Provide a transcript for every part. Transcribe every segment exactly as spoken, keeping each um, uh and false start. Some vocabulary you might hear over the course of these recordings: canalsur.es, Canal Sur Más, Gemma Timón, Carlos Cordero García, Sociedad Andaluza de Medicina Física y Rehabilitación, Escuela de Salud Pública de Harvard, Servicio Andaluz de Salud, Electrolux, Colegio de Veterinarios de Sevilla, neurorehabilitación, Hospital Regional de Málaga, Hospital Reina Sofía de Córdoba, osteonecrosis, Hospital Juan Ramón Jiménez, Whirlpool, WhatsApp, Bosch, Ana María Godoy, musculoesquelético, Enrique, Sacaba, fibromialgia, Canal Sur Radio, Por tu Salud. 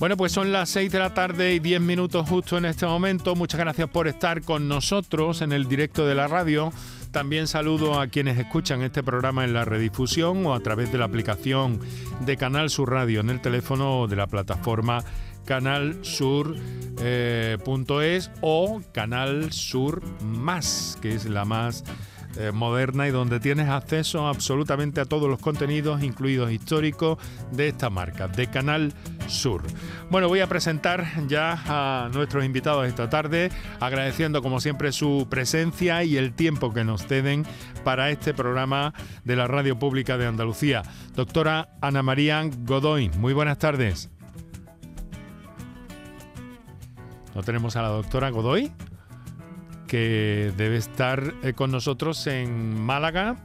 Bueno, pues son las seis de la tarde y diez minutos justo en este momento. Muchas gracias por estar con nosotros en el directo de la radio. También saludo a quienes escuchan este programa en la redifusión o a través de la aplicación de Canal Sur Radio en el teléfono de la plataforma canal sur punto es o Canal Sur Más, que es la más eh, moderna y donde tienes acceso absolutamente a todos los contenidos, incluidos históricos, de esta marca, de Canal Sur. Bueno, voy a presentar ya a nuestros invitados esta tarde, agradeciendo como siempre su presencia y el tiempo que nos ceden para este programa de la Radio Pública de Andalucía. Doctora Ana María Godoy, muy buenas tardes. No tenemos a la doctora Godoy, que debe estar con nosotros en Málaga.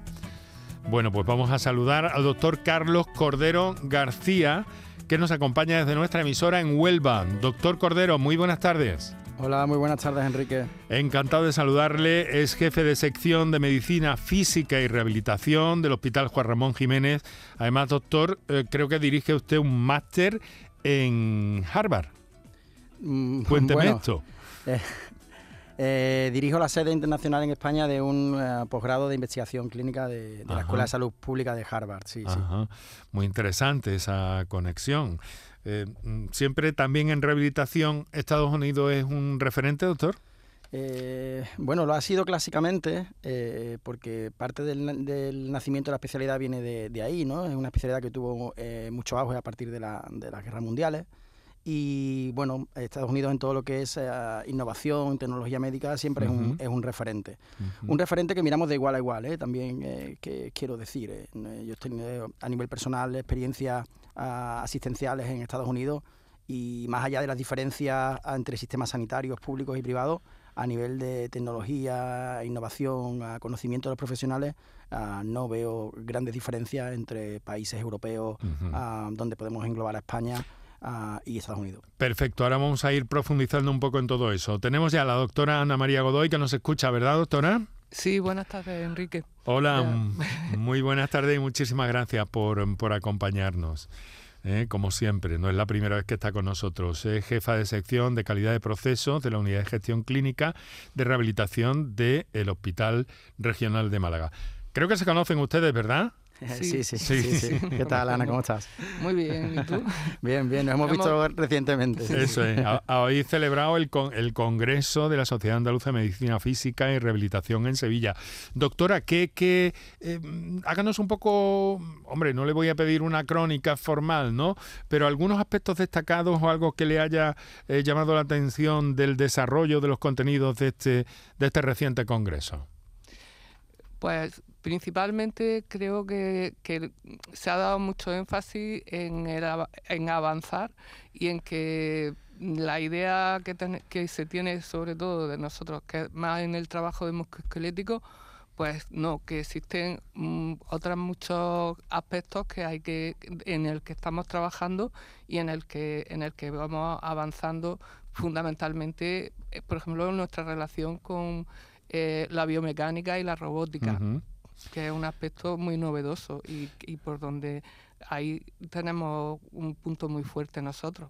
Bueno, pues vamos a saludar al doctor Carlos Cordero García, que nos acompaña desde nuestra emisora en Huelva. Doctor Cordero, muy buenas tardes. Hola, muy buenas tardes, Enrique. Encantado de saludarle. Es jefe de sección de Medicina Física y Rehabilitación del Hospital Juan Ramón Jiménez. Además, doctor, eh, creo que dirige usted un máster en Harvard. Cuénteme bueno, esto. Eh, eh, dirijo la sede internacional en España de un eh, posgrado de investigación clínica de, de la Escuela de Salud Pública de Harvard. Sí, Ajá. sí. Muy interesante esa conexión. Eh, ¿Siempre también en rehabilitación Estados Unidos es un referente, doctor? Eh, bueno, lo ha sido clásicamente, eh, porque parte del, del nacimiento de la especialidad viene de, de ahí, ¿no? Es una especialidad que tuvo eh, mucho auge a partir de, la, de las guerras mundiales. Y bueno, Estados Unidos en todo lo que es eh, innovación, tecnología médica, siempre uh-huh. es, un, es un referente. Uh-huh. Un referente que miramos de igual a igual, ¿eh? también eh, que quiero decir. Eh, yo he tenido a nivel personal experiencias uh, asistenciales en Estados Unidos y más allá de las diferencias entre sistemas sanitarios públicos y privados, a nivel de tecnología, innovación, a conocimiento de los profesionales, uh, no veo grandes diferencias entre países europeos, uh-huh. uh, donde podemos englobar a España y Estados Unidos. Perfecto, ahora vamos a ir profundizando un poco en todo eso. Tenemos ya a la doctora Ana María Godoy, que nos escucha, ¿verdad, doctora? Sí, buenas tardes, Enrique. Hola, ya. Muy buenas tardes y muchísimas gracias por, por acompañarnos. Eh, como siempre, no es la primera vez que está con nosotros. Es jefa de sección de calidad de procesos de la Unidad de Gestión Clínica de Rehabilitación del Hospital Regional de Málaga. Creo que se conocen ustedes, ¿verdad? Sí sí sí, sí, sí, sí, sí. ¿Qué tal, Ana? ¿Cómo estás? Muy bien, ¿y tú? Bien, bien, nos hemos visto recientemente. Eso es, habéis celebrado el, con, el Congreso de la Sociedad Andaluza de Medicina Física y Rehabilitación en Sevilla. Doctora, que, que eh, háganos un poco, hombre, no le voy a pedir una crónica formal, ¿no? Pero algunos aspectos destacados o algo que le haya eh, llamado la atención del desarrollo de los contenidos de este, de este reciente Congreso. Pues principalmente creo que, que se ha dado mucho énfasis en, el, en avanzar y en que la idea que, ten, que se tiene sobre todo de nosotros, que es más en el trabajo de musculoesquelético, pues no, que existen um, otros muchos aspectos que hay que en el que estamos trabajando y en el que en el que vamos avanzando fundamentalmente, por ejemplo, nuestra relación con eh, la biomecánica y la robótica. Uh-huh. Que es un aspecto muy novedoso y, y por donde ahí tenemos un punto muy fuerte nosotros.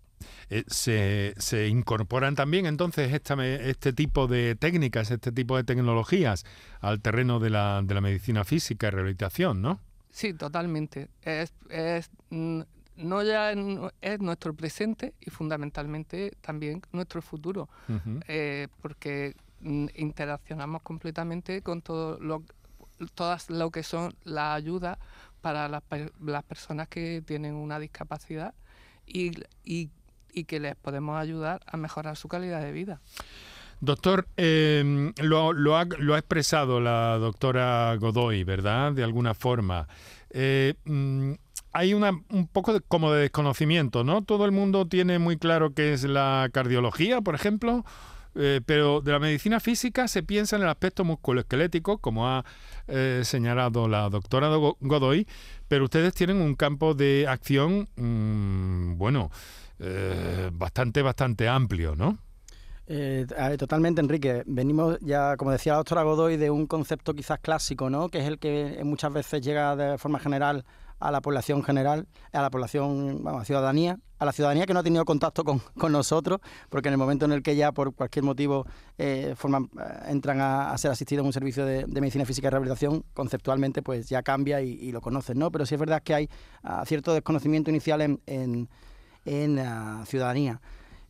Eh, se, se incorporan también entonces esta, este tipo de técnicas, este tipo de tecnologías al terreno de la, de la medicina física y rehabilitación, ¿no? Sí, totalmente. Es, es, no ya es nuestro presente y fundamentalmente también nuestro futuro, uh-huh. eh, porque interaccionamos completamente con todo lo que todas lo que son la ayuda para las, las personas que tienen una discapacidad y, y, y que les podemos ayudar a mejorar su calidad de vida. Doctor, eh, lo, lo, ha, lo ha expresado la doctora Godoy, ¿verdad? De alguna forma. Eh, mmm, Hay una, un poco de, como de desconocimiento, ¿no? Todo el mundo tiene muy claro qué es la cardiología, por ejemplo. Eh, pero de la medicina física se piensa en el aspecto musculoesquelético, como ha eh, señalado la doctora Godoy, pero ustedes tienen un campo de acción, mmm, bueno, eh, bastante, bastante amplio, ¿no? Eh, totalmente, Enrique. Venimos ya, como decía la doctora Godoy, de un concepto quizás clásico, ¿no? Que es el que muchas veces llega de forma general a la población general, a la población, vamos, a la ciudadanía, a la ciudadanía que no ha tenido contacto con, con nosotros, porque en el momento en el que ya por cualquier motivo eh, forman, entran a, a ser asistidos a un servicio de, de medicina física y rehabilitación, conceptualmente pues ya cambia y, y lo conocen, ¿no? Pero sí es verdad que hay a, cierto desconocimiento inicial en, en, en la ciudadanía.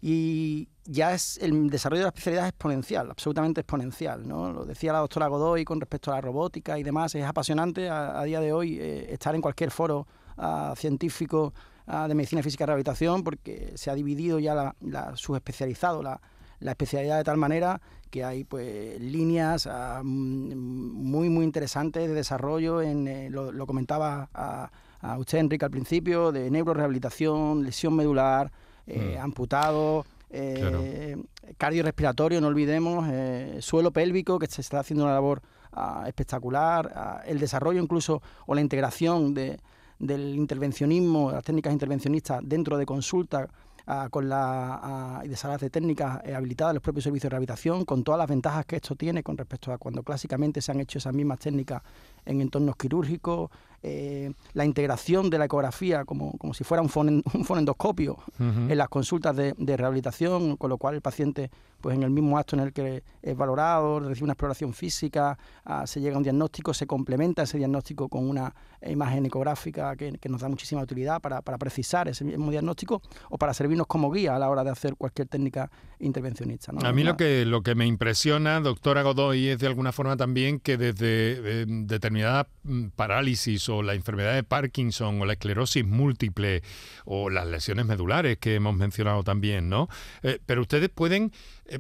Y ya es el desarrollo de la especialidad es exponencial, absolutamente exponencial, ¿no? Lo decía la doctora Godoy con respecto a la robótica y demás. Es apasionante a, a día de hoy eh, estar en cualquier foro uh, científico uh, de medicina física y rehabilitación, porque se ha dividido ya la, la subespecializado, la, la especialidad de tal manera que hay pues líneas uh, muy, muy interesantes de desarrollo. En, eh, lo, lo comentaba a, a usted, Enrique, al principio, de neurorehabilitación, lesión medular, Eh, mm. amputado, eh, claro. cardiorrespiratorio, no olvidemos, eh, suelo pélvico, que se está haciendo una labor ah, espectacular, ah, el desarrollo incluso o la integración de, del intervencionismo, las técnicas intervencionistas dentro de consulta ah, con la ah, y de salas de técnicas eh, habilitadas en los propios servicios de rehabilitación, con todas las ventajas que esto tiene con respecto a cuando clásicamente se han hecho esas mismas técnicas en entornos quirúrgicos. Eh, la integración de la ecografía como, como si fuera un, fonen, un fonendoscopio uh-huh. en las consultas de, de rehabilitación, con lo cual el paciente, pues en el mismo acto en el que es valorado, recibe una exploración física, ah, se llega a un diagnóstico, se complementa ese diagnóstico con una imagen ecográfica que, que nos da muchísima utilidad para, para precisar ese mismo diagnóstico o para servirnos como guía a la hora de hacer cualquier técnica intervencionista, ¿no? A mí lo que, lo que me impresiona, doctora Godoy, es de alguna forma también que desde eh, determinada parálisis o o la enfermedad de Parkinson o la esclerosis múltiple o las lesiones medulares que hemos mencionado también, ¿no? Eh, pero ustedes pueden, eh,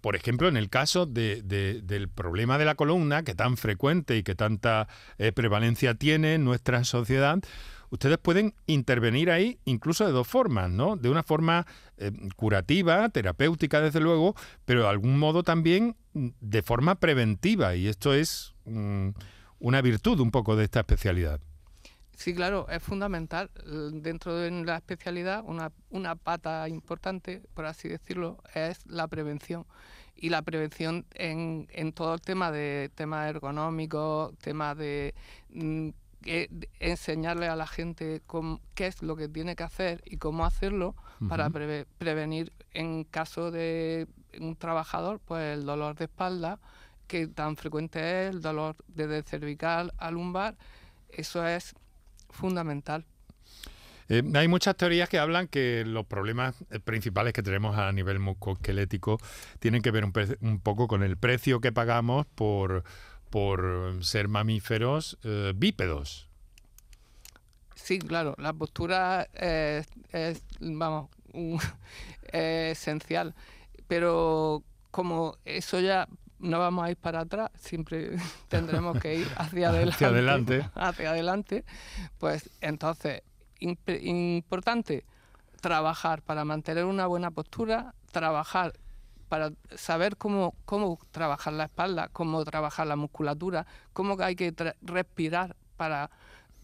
por ejemplo, en el caso de, de, del problema de la columna, que tan frecuente y que tanta eh, prevalencia tiene en nuestra sociedad, ustedes pueden intervenir ahí incluso de dos formas, ¿no? De una forma eh, curativa, terapéutica, desde luego, pero de algún modo también de forma preventiva, y esto es... Mm, una virtud un poco de esta especialidad. Sí, claro, es fundamental. Dentro de la especialidad, una, una pata importante, por así decirlo, es la prevención. Y la prevención en, en todo el tema de temas ergonómicos, temas de, de, de enseñarle a la gente cómo, qué es lo que tiene que hacer y cómo hacerlo uh-huh. para preve, prevenir, en caso de un trabajador, pues el dolor de espalda, que tan frecuente es el dolor desde cervical a lumbar. Eso es fundamental. Eh, hay muchas teorías que hablan que los problemas principales que tenemos a nivel musculoesquelético tienen que ver un, un poco con el precio que pagamos por, por ser mamíferos eh, bípedos. Sí, claro, la postura es, es vamos, un, es esencial, pero como eso ya... no vamos a ir para atrás, siempre tendremos que ir hacia adelante. hacia adelante. Hacia adelante. Pues entonces, imp importante, trabajar para mantener una buena postura, trabajar para saber cómo, cómo trabajar la espalda, cómo trabajar la musculatura, cómo hay que respirar para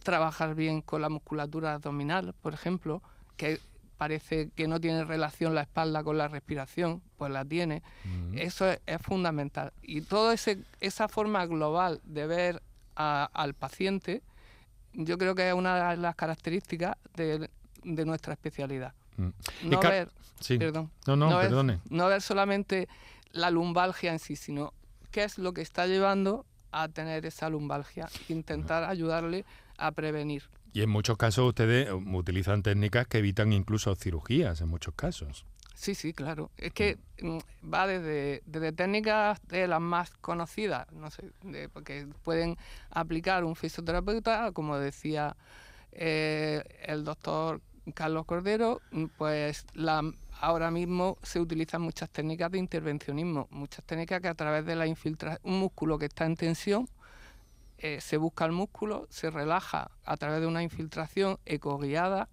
trabajar bien con la musculatura abdominal, por ejemplo, que parece que no tiene relación la espalda con la respiración, pues la tiene. Mm. Eso es, es fundamental. Y toda esa forma global de ver a, al paciente, yo creo que es una de las características de, de nuestra especialidad. Mm. No ver, sí. perdón, no, no, no, ver, no ver solamente la lumbalgia en sí, sino qué es lo que está llevando a tener esa lumbalgia, intentar ayudarle a prevenir. Y en muchos casos ustedes utilizan técnicas que evitan incluso cirugías, en muchos casos. Sí, sí, claro. Es que va desde, desde técnicas de las más conocidas, no sé, de, porque pueden aplicar un fisioterapeuta, como decía eh, el doctor Carlos Cordero, pues la, ahora mismo se utilizan muchas técnicas de intervencionismo, muchas técnicas que a través de la infiltración, un músculo que está en tensión, Eh, se busca el músculo, se relaja a través de una infiltración ecoguiada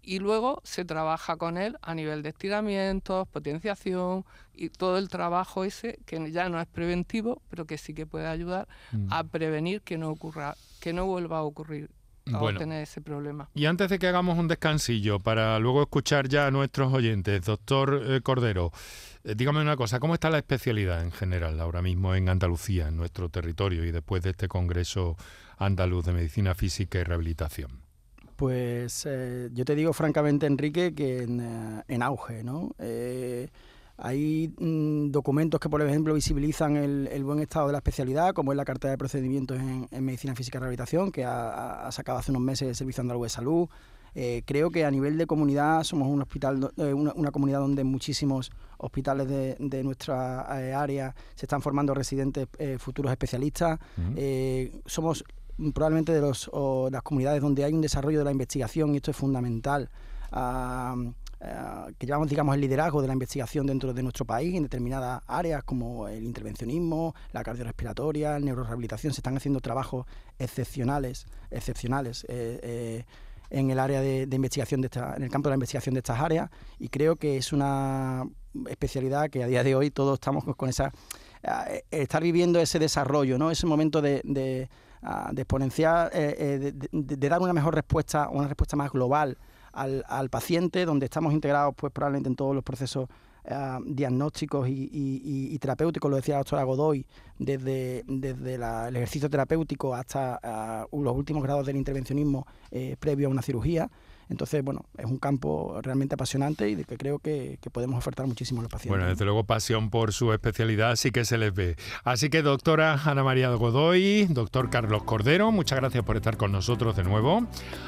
y luego se trabaja con él a nivel de estiramientos, potenciación y todo el trabajo ese que ya no es preventivo, pero que sí que puede ayudar mm. a prevenir que no ocurra, que no vuelva a ocurrir a bueno, tener ese problema. Y antes de que hagamos un descansillo para luego escuchar ya a nuestros oyentes, doctor Cordero, dígame una cosa, ¿cómo está la especialidad en general ahora mismo en Andalucía, en nuestro territorio, y después de este Congreso Andaluz de Medicina Física y Rehabilitación? Pues eh, yo te digo francamente, Enrique, que en, en auge, ¿no? Eh, Hay mmm, documentos que, por ejemplo, visibilizan el, el buen estado de la especialidad, como es la Cartera de Procedimientos en, en Medicina Física y Rehabilitación, que ha, ha sacado hace unos meses el Servicio Andaluz de Salud. Eh, creo que a nivel de comunidad somos un hospital, eh, una, una comunidad donde muchísimos hospitales de, de nuestra área se están formando residentes, eh, futuros especialistas. Uh-huh. eh, somos probablemente de los, o las comunidades donde hay un desarrollo de la investigación, y esto es fundamental. Uh, Uh, que llevamos, digamos, el liderazgo de la investigación dentro de nuestro país en determinadas áreas como el intervencionismo, la cardiorrespiratoria, la neurorehabilitación. Se están haciendo trabajos excepcionales, excepcionales eh, eh, en el área de, de investigación de esta, en el campo de la investigación de estas áreas, y creo que es una especialidad que a día de hoy todos estamos con esa, eh, estar viviendo ese desarrollo, ¿no? Ese momento de, de, uh, de exponenciar, eh, de, de, de dar una mejor respuesta, una respuesta más global Al, al paciente, donde estamos integrados pues probablemente en todos los procesos uh, diagnósticos y, y, y, y terapéuticos. Lo decía la doctora Godoy, desde, desde la, el ejercicio terapéutico hasta uh, los últimos grados del intervencionismo eh, previo a una cirugía. Entonces, bueno, es un campo realmente apasionante y de que creo que, que podemos ofertar muchísimo a los pacientes. Bueno, desde luego pasión por su especialidad sí que se les ve. Así que, doctora Ana María Godoy, doctor Carlos Cordero, muchas gracias por estar con nosotros de nuevo.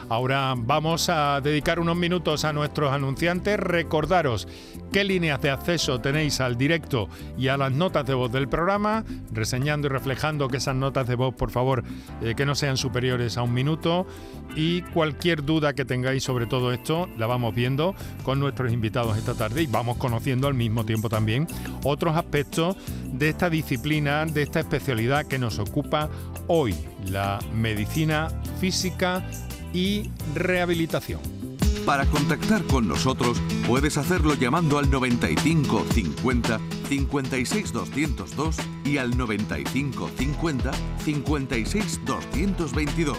Ahora vamos a dedicar unos minutos a nuestros anunciantes. Recordaros qué líneas de acceso tenéis al directo y a las notas de voz del programa, reseñando y reflejando que esas notas de voz, por favor, eh, que no sean superiores a un minuto, y cualquier duda que tengáis sobre todo esto, la vamos viendo con nuestros invitados esta tarde, y vamos conociendo al mismo tiempo también otros aspectos de esta disciplina, de esta especialidad que nos ocupa hoy, la medicina física y rehabilitación. Para contactar con nosotros puedes hacerlo llamando al noventa y cinco cincuenta cincuenta y seis doscientos dos y al noventa y cinco cincuenta cincuenta y seis doscientos veintidós.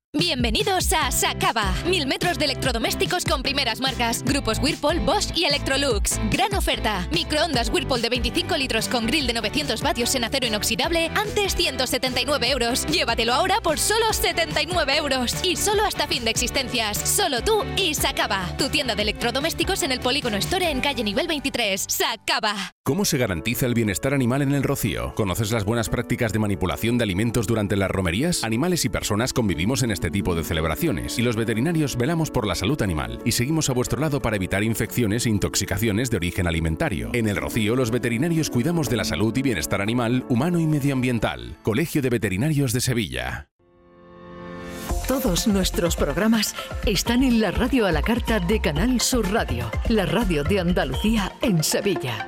Bienvenidos a Sacaba. Mil metros de electrodomésticos con primeras marcas. Grupos Whirlpool, Bosch y Electrolux. Gran oferta. Microondas Whirlpool de veinticinco litros con grill de novecientos vatios en acero inoxidable. Antes ciento setenta y nueve euros. Llévatelo ahora por solo setenta y nueve euros. Y solo hasta fin de existencias. Solo tú y Sacaba. Tu tienda de electrodomésticos en el Polígono Store en calle nivel veintitrés. Sacaba. ¿Cómo se garantiza el bienestar animal en el Rocío? ¿Conoces las buenas prácticas de manipulación de alimentos durante las romerías? Animales y personas convivimos en este tipo de celebraciones y los veterinarios velamos por la salud animal y seguimos a vuestro lado para evitar infecciones e intoxicaciones de origen alimentario. En el Rocío, los veterinarios cuidamos de la salud y bienestar animal, humano y medioambiental. Colegio de Veterinarios de Sevilla. Todos nuestros programas están en la radio a la carta de Canal Sur Radio, la radio de Andalucía en Sevilla.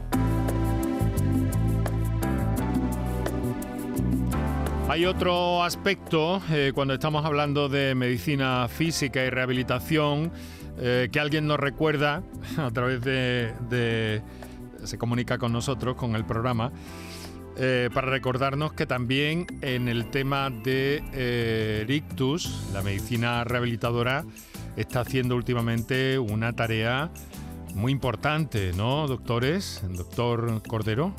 Hay otro aspecto, eh, cuando estamos hablando de medicina física y rehabilitación, eh, que alguien nos recuerda a través de, de... se comunica con nosotros, con el programa, eh, para recordarnos que también en el tema de eh, ictus, la medicina rehabilitadora está haciendo últimamente una tarea muy importante, ¿no, doctores? Doctor Cordero.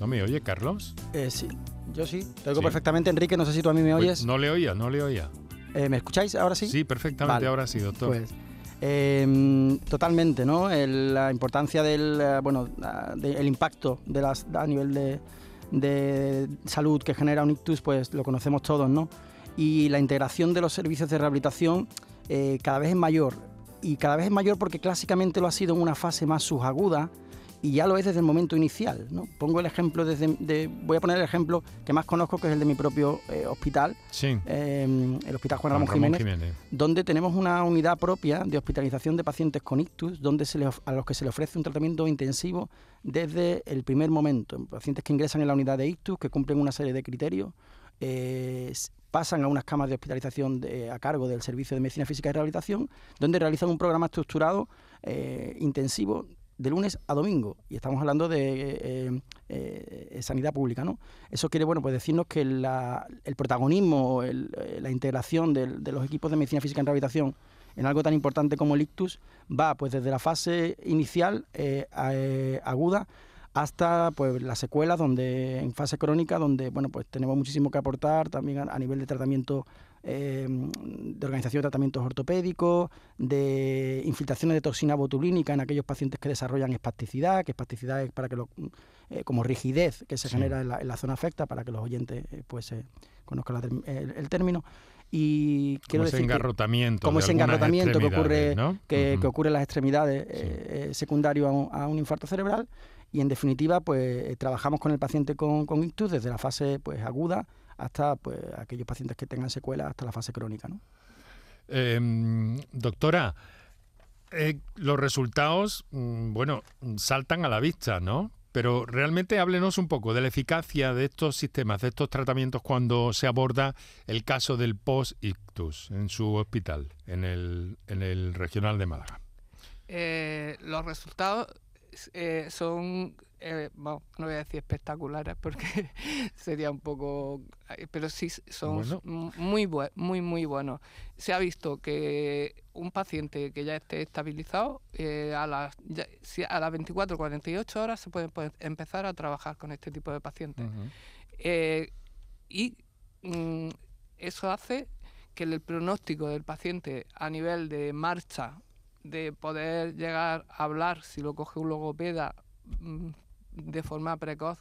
¿No me oye, Carlos? Eh, sí, yo sí. Te oigo sí. perfectamente, Enrique. No sé si tú a mí me oyes. Pues no le oía, no le oía. Eh, ¿Me escucháis ahora sí? Sí, perfectamente, vale. Ahora sí, doctor. Pues, eh, totalmente, ¿no? El, la importancia del, bueno, de, el impacto de las, a nivel de, de salud que genera un ictus, pues lo conocemos todos, ¿no? Y la integración de los servicios de rehabilitación eh, cada vez es mayor. Y cada vez es mayor porque clásicamente lo ha sido en una fase más subaguda, y ya lo es desde el momento inicial, ¿no? Pongo el ejemplo desde... De, voy a poner el ejemplo que más conozco, que es el de mi propio eh, hospital, sí. eh, el Hospital Juan Ramón, Ramón Jiménez, Jiménez, donde tenemos una unidad propia de hospitalización de pacientes con ictus, donde se les, a los que se les ofrece un tratamiento intensivo desde el primer momento. Pacientes que ingresan en la unidad de ictus, que cumplen una serie de criterios, eh, pasan a unas camas de hospitalización de, a cargo del Servicio de Medicina Física y Rehabilitación, donde realizan un programa estructurado eh, intensivo, de lunes a domingo, y estamos hablando de eh, eh, sanidad pública, ¿no? Eso quiere, bueno, pues decirnos que la, el protagonismo, el, la integración de, de los equipos de medicina física en rehabilitación en algo tan importante como el ictus va, pues, desde la fase inicial eh, a, eh, aguda hasta, pues, las secuelas, donde en fase crónica, donde, bueno, pues tenemos muchísimo que aportar también a, a nivel de tratamiento. Eh, de organización de tratamientos ortopédicos, de infiltraciones de toxina botulínica en aquellos pacientes que desarrollan espasticidad, que espasticidad es para que lo, eh, como rigidez que se sí. genera en la, en la zona afecta, para que los oyentes eh, pues eh, conozcan la, el, el término. Y quiero como decir ese engarrotamiento, que, como ese engarrotamiento que ocurre, ¿no? que, uh-huh. que ocurre en las extremidades sí. eh, eh, secundario a un, a un infarto cerebral. Y en definitiva, pues eh, trabajamos con el paciente con, con ictus desde la fase, pues, aguda hasta, pues, aquellos pacientes que tengan secuelas, hasta la fase crónica, ¿no? Eh, doctora, eh, los resultados, mm, bueno, saltan a la vista, ¿no? Pero realmente háblenos un poco de la eficacia de estos sistemas, de estos tratamientos, cuando se aborda el caso del post-ictus en su hospital, en el, en el Regional de Málaga. Eh, los resultados... Eh, son, eh, bueno, no voy a decir espectaculares porque sería un poco, pero sí son bueno. muy, buen, muy, muy buenos. Se ha visto que un paciente que ya esté estabilizado, eh, a las, ya, si a las veinticuatro a cuarenta y ocho horas se pueden puede empezar a trabajar con este tipo de pacientes. Uh-huh. eh, y mm, eso hace que el pronóstico del paciente a nivel de marcha, de poder llegar a hablar, si lo coge un logopeda de forma precoz,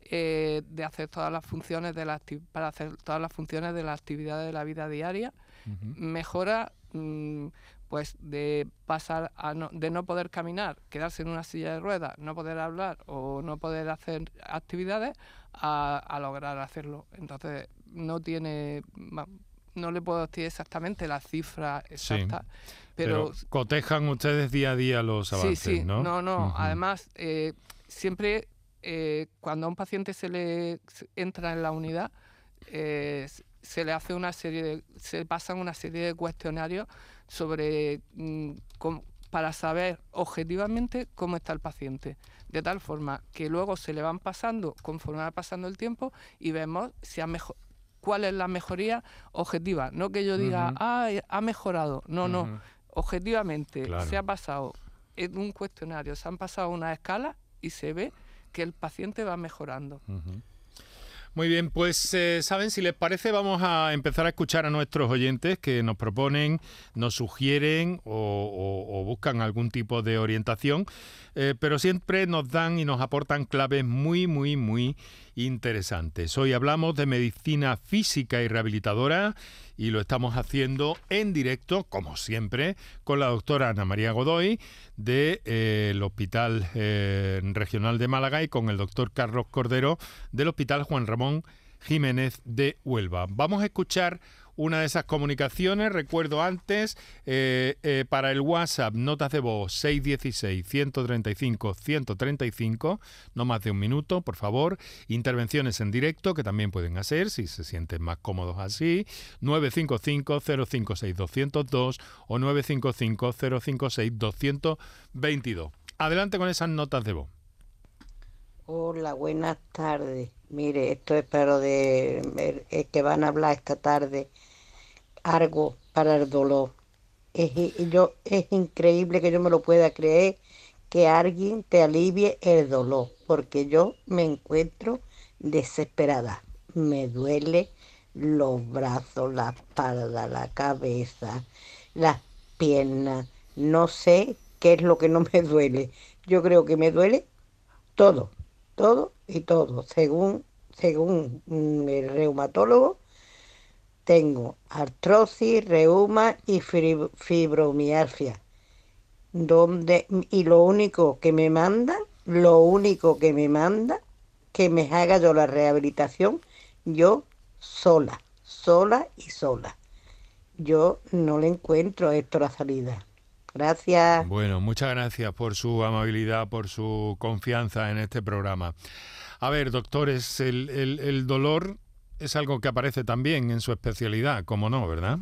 eh, de hacer todas las funciones de la para hacer todas las funciones de las actividades de la vida diaria, uh-huh. mejora, mmm, pues de pasar a no, de no poder caminar, quedarse en una silla de ruedas, no poder hablar o no poder hacer actividades, a, a lograr hacerlo. Entonces no tiene, no le puedo decir exactamente la cifra exacta. Sí. Pero, Pero cotejan ustedes día a día los avances, sí, sí. ¿no? No, no. Uh-huh. Además, eh, siempre eh, cuando a un paciente se le entra en la unidad, eh, se le hace una serie de, se pasan una serie de cuestionarios sobre mm, com, para saber objetivamente cómo está el paciente, de tal forma que luego se le van pasando conforme va pasando el tiempo y vemos si ha mejorado. ¿Cuál es la mejoría objetiva? No que yo diga, uh-huh. ah, ha mejorado. No, uh-huh. no. Objetivamente, claro. Se ha pasado en un cuestionario, se han pasado una escala y se ve que el paciente va mejorando. Uh-huh. Muy bien, pues, eh, ¿saben? Si les parece, vamos a empezar a escuchar a nuestros oyentes que nos proponen, nos sugieren o, o, o buscan algún tipo de orientación, eh, pero siempre nos dan y nos aportan claves muy, muy, muy interesantes. Hoy hablamos de medicina física y rehabilitadora y lo estamos haciendo en directo, como siempre, con la doctora Ana María Godoy del de, eh, Hospital eh, Regional de Málaga y con el doctor Carlos Cordero del Hospital Juan Ramón Jiménez de Huelva. Vamos a escuchar una de esas comunicaciones. Recuerdo antes, eh, eh, para el WhatsApp, notas de voz seis uno seis, uno tres cinco, uno tres cinco, no más de un minuto, por favor. Intervenciones en directo, que también pueden hacer, si se sienten más cómodos así, nueve cinco cinco, cero cinco seis, dos cero dos o nueve cinco cinco, cero cinco seis, dos dos dos. Adelante con esas notas de voz. Hola, buenas tardes. Mire, esto es para de es que van a hablar esta tarde algo para el dolor. Es, yo, es increíble que yo me lo pueda creer, que alguien te alivie el dolor, porque yo me encuentro desesperada. Me duele los brazos, la espalda, la cabeza, las piernas. No sé qué es lo que no me duele. Yo creo que me duele todo, todo y todo. Según, según el reumatólogo, tengo artrosis, reuma y fibromialgia. Donde, y lo único que me manda, lo único que me manda, que me haga yo la rehabilitación, yo sola, sola y sola. Yo no le encuentro esto la salida. Gracias. Bueno, muchas gracias por su amabilidad, por su confianza en este programa. A ver, doctores, el, el, el dolor es algo que aparece también en su especialidad, ¿cómo no, verdad?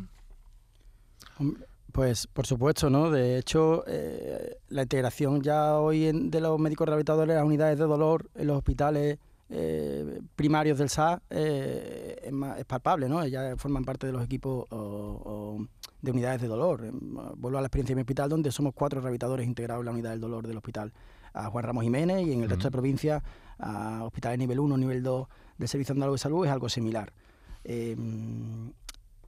Pues, por supuesto, ¿no? De hecho, eh, la integración ya hoy en, de los médicos rehabilitadores en las unidades de dolor, en los hospitales eh, primarios del S A S, eh, es, más, es palpable, ¿no? Ya forman parte de los equipos o, o, de unidades de dolor. Vuelvo a la experiencia de mi hospital, donde somos cuatro rehabilitadores integrados en la unidad del dolor del hospital a Juan Ramón Jiménez, y en el uh-huh. resto de provincias a hospitales nivel uno, nivel dos del Servicio Andaluz de Salud es algo similar. Eh,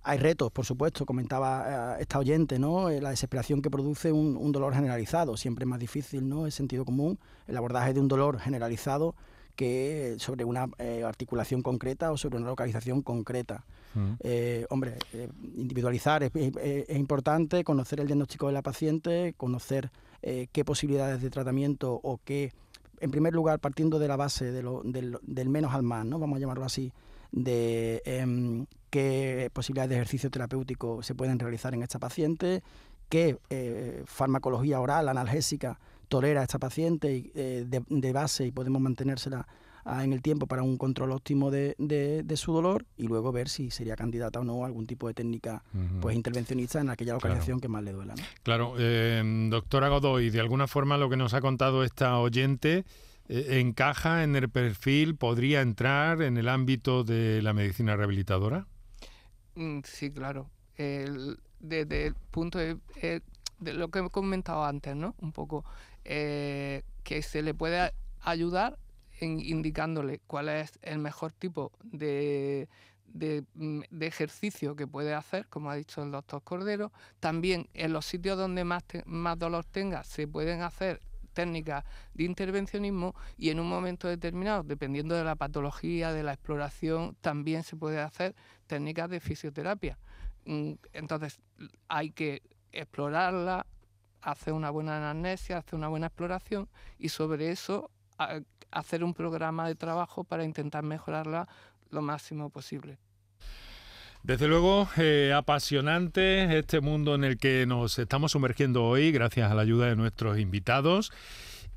Hay retos, por supuesto, comentaba esta oyente, ¿no? La desesperación que produce un, un dolor generalizado, siempre es más difícil, ¿no? El sentido común, el abordaje de un dolor generalizado que sobre una eh, articulación concreta o sobre una localización concreta. Mm. Eh, hombre, eh, individualizar es, es, es importante, conocer el diagnóstico de la paciente, conocer eh, qué posibilidades de tratamiento o qué, en primer lugar, partiendo de la base de lo, del, del menos al más, ¿no? Vamos a llamarlo así, de eh, qué posibilidades de ejercicio terapéutico se pueden realizar en esta paciente, qué eh, farmacología oral analgésica tolera esta paciente eh, de, de base y podemos mantenérsela ah, en el tiempo para un control óptimo de, de, de su dolor, y luego ver si sería candidata o no a algún tipo de técnica uh-huh. pues intervencionista en aquella localización claro. que más le duela, ¿no? Claro, eh, doctora Godoy, de alguna forma lo que nos ha contado esta oyente ¿encaja en el perfil, podría entrar en el ámbito de la medicina rehabilitadora? Sí, claro. El, desde el punto de, de lo que he comentado antes, ¿no? Un poco, eh, que se le puede ayudar en, indicándole cuál es el mejor tipo de, de, de ejercicio que puede hacer, como ha dicho el doctor Cordero. También en los sitios donde más, te, más dolor tenga se pueden hacer técnicas de intervencionismo, y en un momento determinado, dependiendo de la patología, de la exploración, también se puede hacer técnicas de fisioterapia. Entonces hay que explorarla, hacer una buena anamnesia, hacer una buena exploración y sobre eso hacer un programa de trabajo para intentar mejorarla lo máximo posible. Desde luego, eh, apasionante este mundo en el que nos estamos sumergiendo hoy, gracias a la ayuda de nuestros invitados.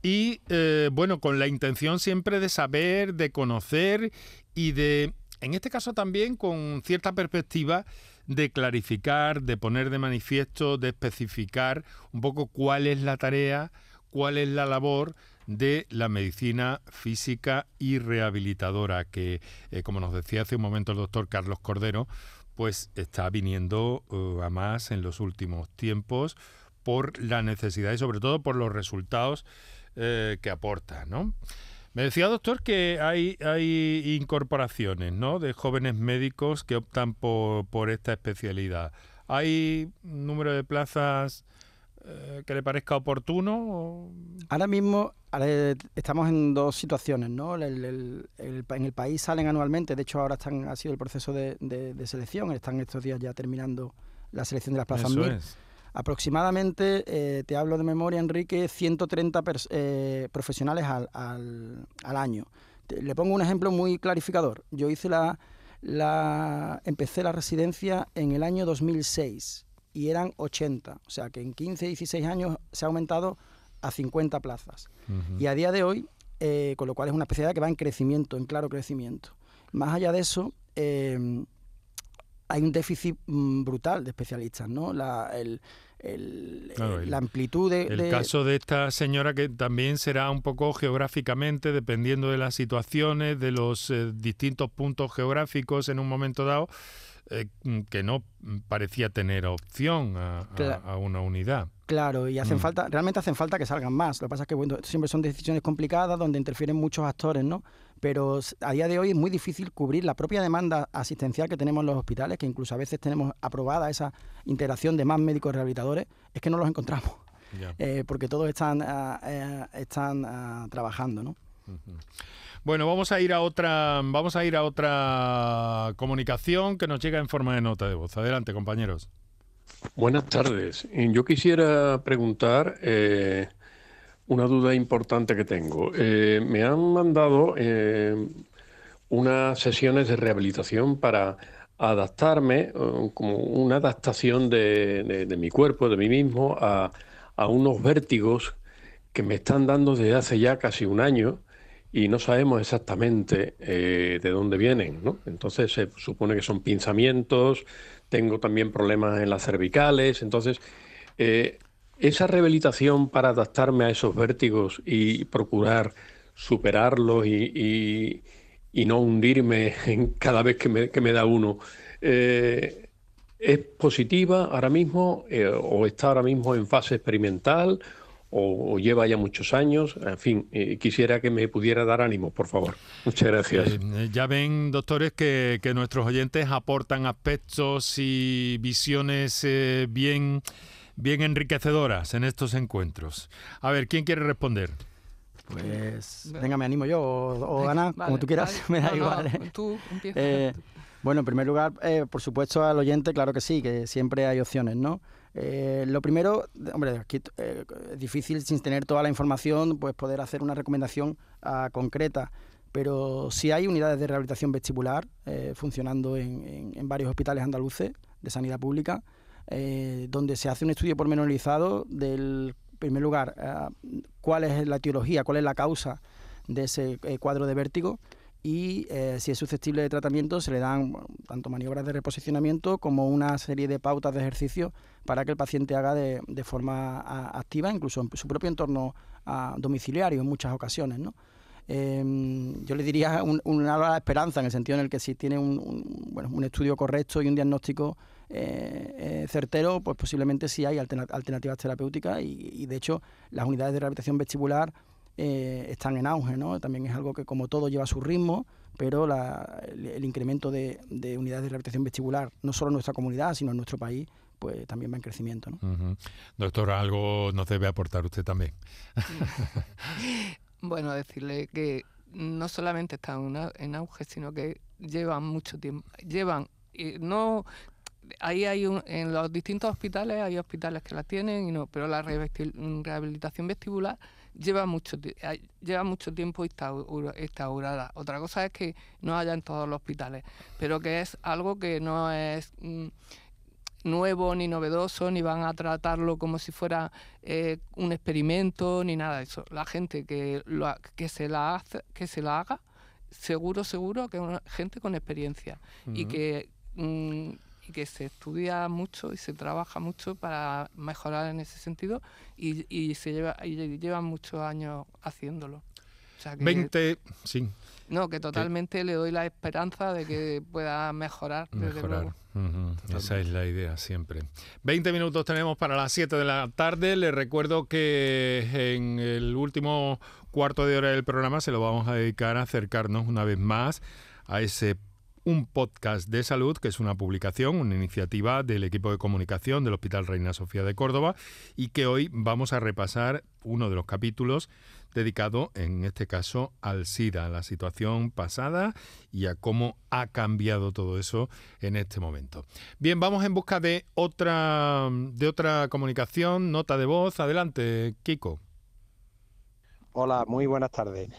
Y, eh, bueno, con la intención siempre de saber, de conocer y de, en este caso también, con cierta perspectiva de clarificar, de poner de manifiesto, de especificar un poco cuál es la tarea, cuál es la labor de la medicina física y rehabilitadora, que, eh, como nos decía hace un momento el doctor Carlos Cordero, pues está viniendo uh, a más en los últimos tiempos por la necesidad y sobre todo por los resultados eh, que aporta, ¿no? Me decía, doctor, que hay, hay incorporaciones, ¿no?, de jóvenes médicos que optan por, por esta especialidad. ¿Hay un número de plazas que le parezca oportuno? O... Ahora mismo ahora estamos en dos situaciones, ¿no? El, el, el, en el país salen anualmente, de hecho ahora están, ha sido el proceso de, de, de selección, están estos días ya terminando la selección de las plazas Eso es. Aproximadamente, eh, te hablo de memoria, Enrique, ciento treinta eh, profesionales al, al, al año. Te, le pongo un ejemplo muy clarificador. Yo hice la, la empecé la residencia en el año dos mil seis. Y eran ochenta, o sea que en quince, dieciséis años se ha aumentado a cincuenta plazas. Uh-huh. Y a día de hoy, eh, con lo cual es una especialidad que va en crecimiento, en claro crecimiento. Más allá de eso, eh, hay un déficit brutal de especialistas, ¿no? La, el, el, claro, el, la amplitud de... El de... caso de esta señora, que también será un poco geográficamente, dependiendo de las situaciones, de los eh, distintos puntos geográficos en un momento dado, eh, que no parecía tener opción a, claro. a, a una unidad. Claro, y hacen mm. falta, realmente hacen falta que salgan más. Lo que pasa es que bueno, siempre son decisiones complicadas donde interfieren muchos actores, ¿no? Pero a día de hoy es muy difícil cubrir la propia demanda asistencial que tenemos en los hospitales, que incluso a veces tenemos aprobada esa integración de más médicos rehabilitadores, es que no los encontramos, yeah. eh, porque todos están, eh, están eh, trabajando, ¿no? Uh-huh. Bueno, vamos a ir a otra, vamos a ir a otra comunicación que nos llega en forma de nota de voz. Adelante, compañeros. Buenas tardes. Yo quisiera preguntar eh, una duda importante que tengo. Eh, me han mandado eh, unas sesiones de rehabilitación para adaptarme, como una adaptación de, de, de mi cuerpo, de mí mismo, a, a unos vértigos que me están dando desde hace ya casi un año y no sabemos exactamente eh, de dónde vienen, ¿no? Entonces se supone que son pinzamientos. Tengo también problemas en las cervicales. Entonces, eh, esa rehabilitación para adaptarme a esos vértigos y procurar superarlos y, y, y no hundirme en cada vez que me, que me da uno, eh, ¿es positiva ahora mismo eh, o está ahora mismo en fase experimental o, o lleva ya muchos años? En fin, eh, quisiera que me pudiera dar ánimo, por favor. Muchas gracias. Eh, ya ven, doctores, que, que nuestros oyentes aportan aspectos y visiones eh, bien, bien enriquecedoras en estos encuentros. A ver, ¿quién quiere responder? Pues, bueno. venga, me animo yo, o, o Ana, vale, como tú quieras, vale. me da no, igual. No, tú empiezas. Eh, bueno, en primer lugar, eh, por supuesto, al oyente, claro que sí, que siempre hay opciones, ¿no? Eh, lo primero, hombre, aquí, eh, es difícil sin tener toda la información pues poder hacer una recomendación uh, concreta, pero sí hay unidades de rehabilitación vestibular eh, funcionando en, en, en varios hospitales andaluces de sanidad pública, eh, donde se hace un estudio pormenorizado del, en primer lugar, uh, cuál es la etiología, cuál es la causa de ese eh, cuadro de vértigo. Y eh, si es susceptible de tratamiento, se le dan bueno, tanto maniobras de reposicionamiento como una serie de pautas de ejercicio para que el paciente haga de, de forma a, activa, incluso en su propio entorno a, domiciliario en muchas ocasiones, ¿no? Eh, yo le diría un, una hora de esperanza, en el sentido en el que si tiene un, un, bueno, un estudio correcto y un diagnóstico eh, eh, certero, pues posiblemente sí hay alterna, alternativas terapéuticas y, y de hecho las unidades de rehabilitación vestibular Eh, están en auge, ¿no? También es algo que, como todo, lleva su ritmo, pero la, el, el incremento de, de unidades de rehabilitación vestibular, no solo en nuestra comunidad, sino en nuestro país, pues también va en crecimiento, ¿no? Uh-huh. Doctor, algo nos debe aportar usted también. Bueno, decirle que no solamente están en auge, sino que llevan mucho tiempo, llevan, y no... Ahí hay un, en los distintos hospitales, hay hospitales que la tienen y no, pero la rehabilitación vestibular lleva mucho, lleva mucho tiempo instaurada. Otra cosa es que no haya en todos los hospitales, pero que es algo que no es mm, nuevo ni novedoso, ni van a tratarlo como si fuera eh, un experimento ni nada de eso. La gente que, lo, que, se, la hace, que se la haga, seguro, seguro que es una gente con experiencia uh-huh. y que... Mm, que se estudia mucho y se trabaja mucho para mejorar en ese sentido y, y se lleva y llevan muchos años haciéndolo. O sea que, veinte, sí. No, que totalmente que, le doy la esperanza de que pueda mejorar. Mejorar, uh-huh. Esa es la idea siempre. veinte minutos tenemos para las siete de la tarde. Les recuerdo que en el último cuarto de hora del programa se lo vamos a dedicar a acercarnos una vez más a ese Un podcast de salud, que es una publicación, una iniciativa del equipo de comunicación del Hospital Reina Sofía de Córdoba y que hoy vamos a repasar uno de los capítulos dedicado, en este caso, al SIDA, a la situación pasada y a cómo ha cambiado todo eso en este momento. Bien, vamos en busca de otra, de otra comunicación, nota de voz. Adelante, Kiko. Hola, muy buenas tardes.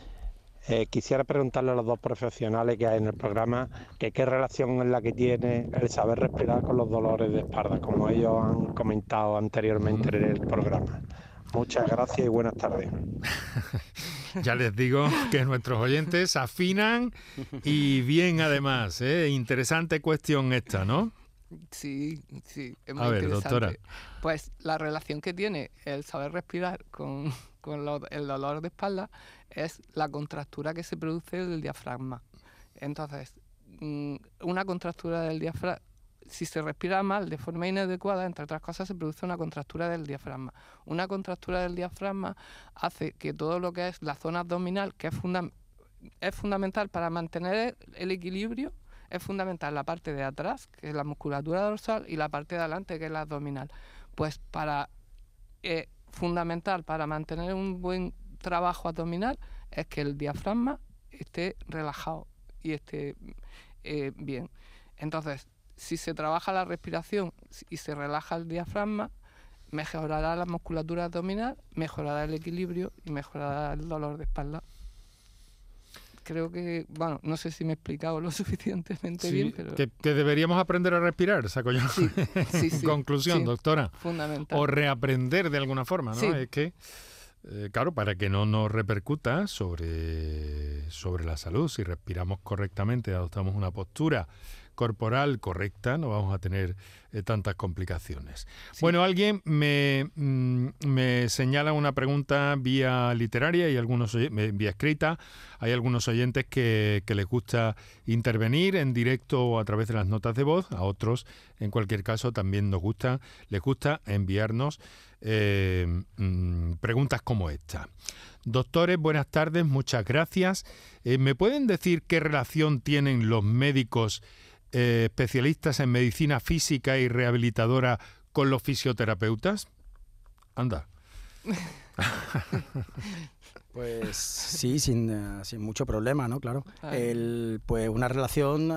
Eh, quisiera preguntarle a los dos profesionales que hay en el programa que qué relación es la que tiene el saber respirar con los dolores de espalda, como ellos han comentado anteriormente en el programa. Muchas gracias y buenas tardes. Ya les digo que nuestros oyentes afinan y bien además, ¿eh? Interesante cuestión esta, ¿no? Sí, sí, es muy interesante. A ver, doctora. Pues la relación que tiene el saber respirar con, con lo, el dolor de espalda es la contractura que se produce del diafragma. Entonces, una contractura del diafragma, si se respira mal de forma inadecuada, entre otras cosas, se produce una contractura del diafragma. Una contractura del diafragma hace que todo lo que es la zona abdominal, que es, funda es fundamental para mantener el equilibrio, es fundamental la parte de atrás, que es la musculatura dorsal, y la parte de adelante, que es la abdominal. Pues para eh, fundamental para mantener un buen trabajo abdominal es que el diafragma esté relajado y esté eh, bien. Entonces, si se trabaja la respiración y se relaja el diafragma, mejorará la musculatura abdominal, mejorará el equilibrio y mejorará el dolor de espalda. Creo que, bueno, no sé si me he explicado lo suficientemente sí, bien, pero... Que, que deberíamos aprender a respirar, saco yo. Sí, sí, sí, conclusión, sí, doctora. Fundamental. O reaprender de alguna forma, ¿no? Sí. Es que, eh, claro, para que no nos repercuta sobre, sobre la salud, si respiramos correctamente, adoptamos una postura corporal correcta, no vamos a tener eh, tantas complicaciones. Sí. Bueno, alguien me, mm, me señala una pregunta vía literaria y algunos vía escrita. Hay algunos oyentes que, que les gusta intervenir en directo o a través de las notas de voz. A otros, en cualquier caso, también nos gusta, les gusta enviarnos eh, mm, preguntas como esta. Doctores, buenas tardes, muchas gracias. Eh, ¿me pueden decir qué relación tienen los médicos Eh, especialistas en medicina física y rehabilitadora con los fisioterapeutas? Anda. Pues sí, sin, sin mucho problema, ¿no? Claro. El, pues una relación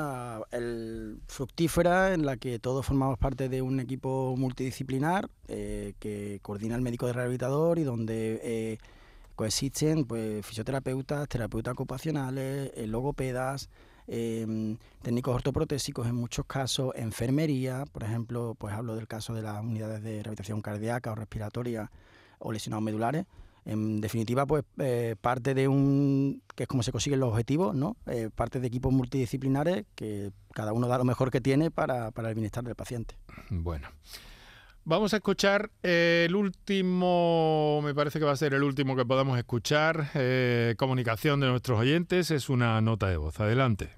el, fructífera en la que todos formamos parte de un equipo multidisciplinar eh, que coordina el médico de rehabilitador y donde... Eh, coexisten pues fisioterapeutas, terapeutas ocupacionales, eh, logopedas, eh, técnicos ortoprotésicos en muchos casos, enfermería, por ejemplo, pues hablo del caso de las unidades de rehabilitación cardíaca o respiratoria o lesionados medulares. En definitiva, pues eh, parte de un... que es como se consiguen los objetivos, ¿no? Eh, parte de equipos multidisciplinares que cada uno da lo mejor que tiene para, para el bienestar del paciente. Bueno. Vamos a escuchar el último, me parece que va a ser el último que podamos escuchar, eh, comunicación de nuestros oyentes, es una nota de voz. Adelante.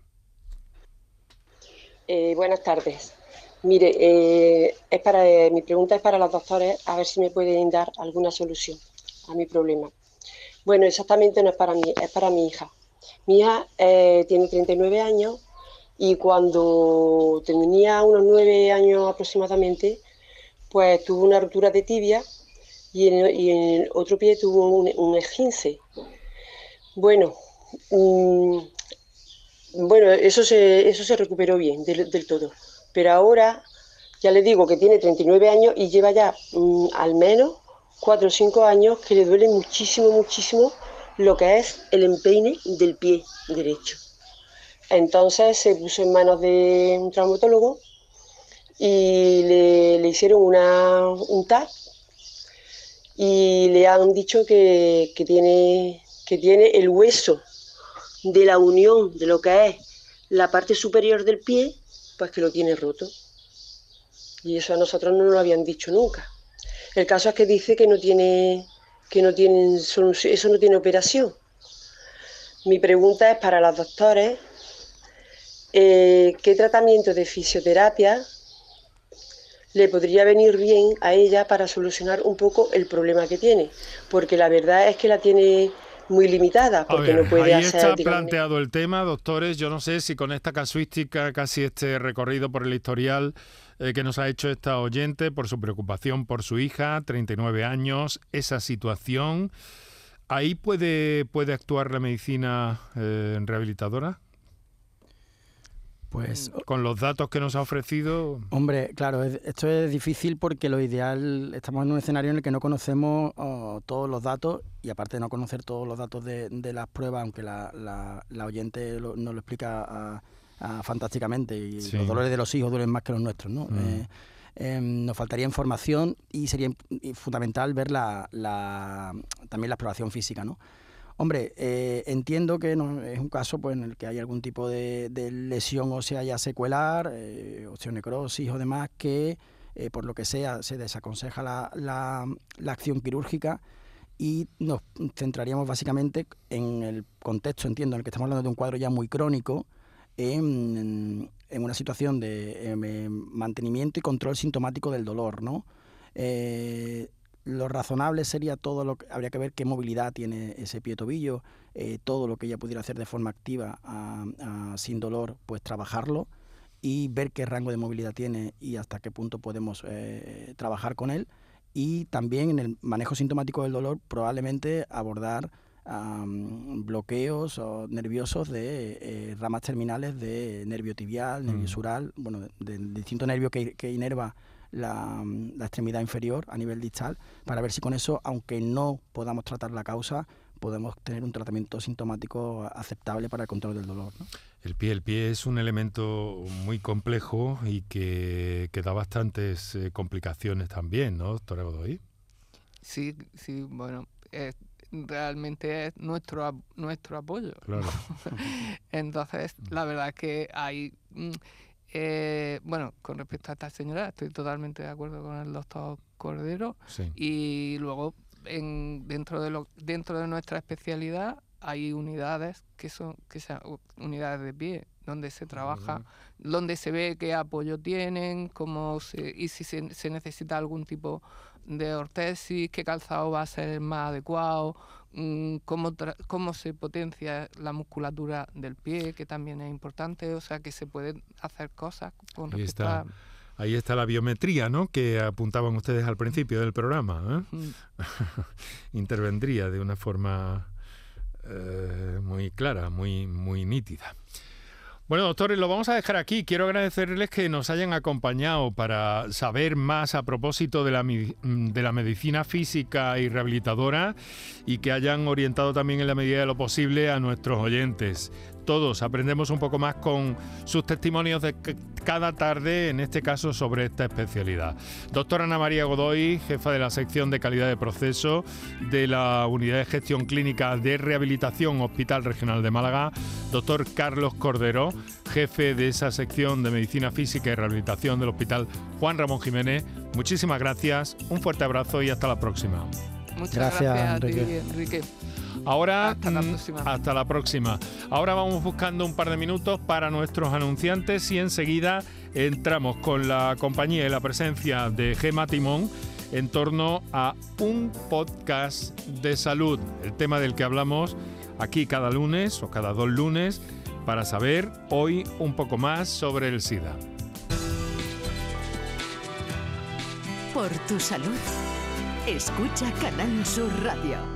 Eh, buenas tardes. Mire, eh, es para, eh, mi pregunta es para los doctores, a ver si me pueden dar alguna solución a mi problema. Bueno, exactamente no es para mí, es para mi hija. Mi hija eh, tiene treinta y nueve años y cuando tenía unos nueve años aproximadamente, pues tuvo una ruptura de tibia y en, y en el otro pie tuvo un, un esguince. Bueno, mmm, bueno eso, se, eso se recuperó bien del, del todo. Pero ahora ya le digo que tiene treinta y nueve años y lleva ya mmm, al menos cuatro o cinco años que le duele muchísimo, muchísimo lo que es el empeine del pie derecho. Entonces se puso en manos de un traumatólogo y le, le hicieron una, un T A C y le han dicho que, que, tiene, que tiene el hueso de la unión de lo que es la parte superior del pie, pues que lo tiene roto. Y eso a nosotros no nos lo habían dicho nunca. El caso es que dice que no tiene, que no tiene solución, eso no tiene operación. Mi pregunta es para los doctores, eh, ¿qué tratamiento de fisioterapia le podría venir bien a ella para solucionar un poco el problema que tiene? Porque la verdad es que la tiene muy limitada. Porque ver, no puede ahí hacer, está digamos, planteado el tema, doctores. Yo no sé si con esta casuística, casi este recorrido por el historial eh, que nos ha hecho esta oyente, por su preocupación por su hija, treinta y nueve años, esa situación, ¿ahí puede, puede actuar la medicina eh, rehabilitadora? Pues, con los datos que nos ha ofrecido... Hombre, claro, es, esto es difícil porque lo ideal... Estamos en un escenario en el que no conocemos oh, todos los datos y aparte de no conocer todos los datos de, de las pruebas, aunque la, la, la oyente lo, nos lo explica a, a, fantásticamente y sí, los dolores de los hijos duelen más que los nuestros, ¿no? Mm. Eh, eh, nos faltaría información y sería fundamental ver la, la, también la exploración física, ¿no? Hombre, eh, entiendo que no, es un caso pues, en el que hay algún tipo de, de lesión ósea ya secuelar, eh, osteonecrosis o demás, que eh, por lo que sea se desaconseja la, la, la acción quirúrgica, y nos centraríamos básicamente en el contexto, entiendo, en el que estamos hablando de un cuadro ya muy crónico, en, en una situación de en, mantenimiento y control sintomático del dolor, ¿no? Eh, lo razonable sería todo lo que habría que ver qué movilidad tiene ese pie tobillo, eh, todo lo que ella pudiera hacer de forma activa a, a, sin dolor, pues trabajarlo y ver qué rango de movilidad tiene y hasta qué punto podemos eh, trabajar con él. Y también en el manejo sintomático del dolor probablemente abordar um, bloqueos o nerviosos de eh, ramas terminales de nervio tibial, nervio mm. sural, bueno, de, de distintos nervios que, que inerva la, la extremidad inferior a nivel distal, para ver si con eso, aunque no podamos tratar la causa, podemos tener un tratamiento sintomático aceptable para el control del dolor, ¿no? El pie, el pie es un elemento muy complejo y que, que da bastantes eh, complicaciones también, ¿no, doctora Godoy? Sí, sí, bueno, es, realmente es nuestro, nuestro apoyo. Claro. Entonces, la verdad es que hay... Eh, bueno, con respecto a esta señora, estoy totalmente de acuerdo con el doctor Cordero. Sí. Y luego... En, dentro de lo, dentro de nuestra especialidad hay unidades que son que sean unidades de pie donde se trabaja, uh-huh. donde se ve qué apoyo tienen, cómo se, y si se, se necesita algún tipo de ortesis, qué calzado va a ser más adecuado, mmm, cómo, tra- cómo se potencia la musculatura del pie, que también es importante, o sea que se pueden hacer cosas con respecto a... Ahí está la biometría, ¿no?, que apuntaban ustedes al principio del programa, ¿eh? Mm. Intervendría de una forma eh, muy clara, muy, muy nítida. Bueno, doctores, lo vamos a dejar aquí. Quiero agradecerles que nos hayan acompañado para saber más a propósito de la, de la medicina física y rehabilitadora, y que hayan orientado también en la medida de lo posible a nuestros oyentes. Todos aprendemos un poco más con sus testimonios de cada tarde, en este caso sobre esta especialidad. Doctora Ana María Godoy, jefa de la sección de calidad de proceso de la Unidad de Gestión Clínica de Rehabilitación Hospital Regional de Málaga. Doctor Carlos Cordero, jefe de esa sección de Medicina Física y Rehabilitación del Hospital Juan Ramón Jiménez. Muchísimas gracias, un fuerte abrazo y hasta la próxima. Muchas gracias, gracias a ti, Enrique. Enrique. Ahora, hasta la, hasta la próxima. Ahora vamos buscando un par de minutos para nuestros anunciantes y enseguida entramos con la compañía y la presencia de Gemma Timón en torno a un podcast de salud, el tema del que hablamos aquí cada lunes o cada dos lunes para saber hoy un poco más sobre el SIDA. Por tu salud, escucha Canal Sur Radio.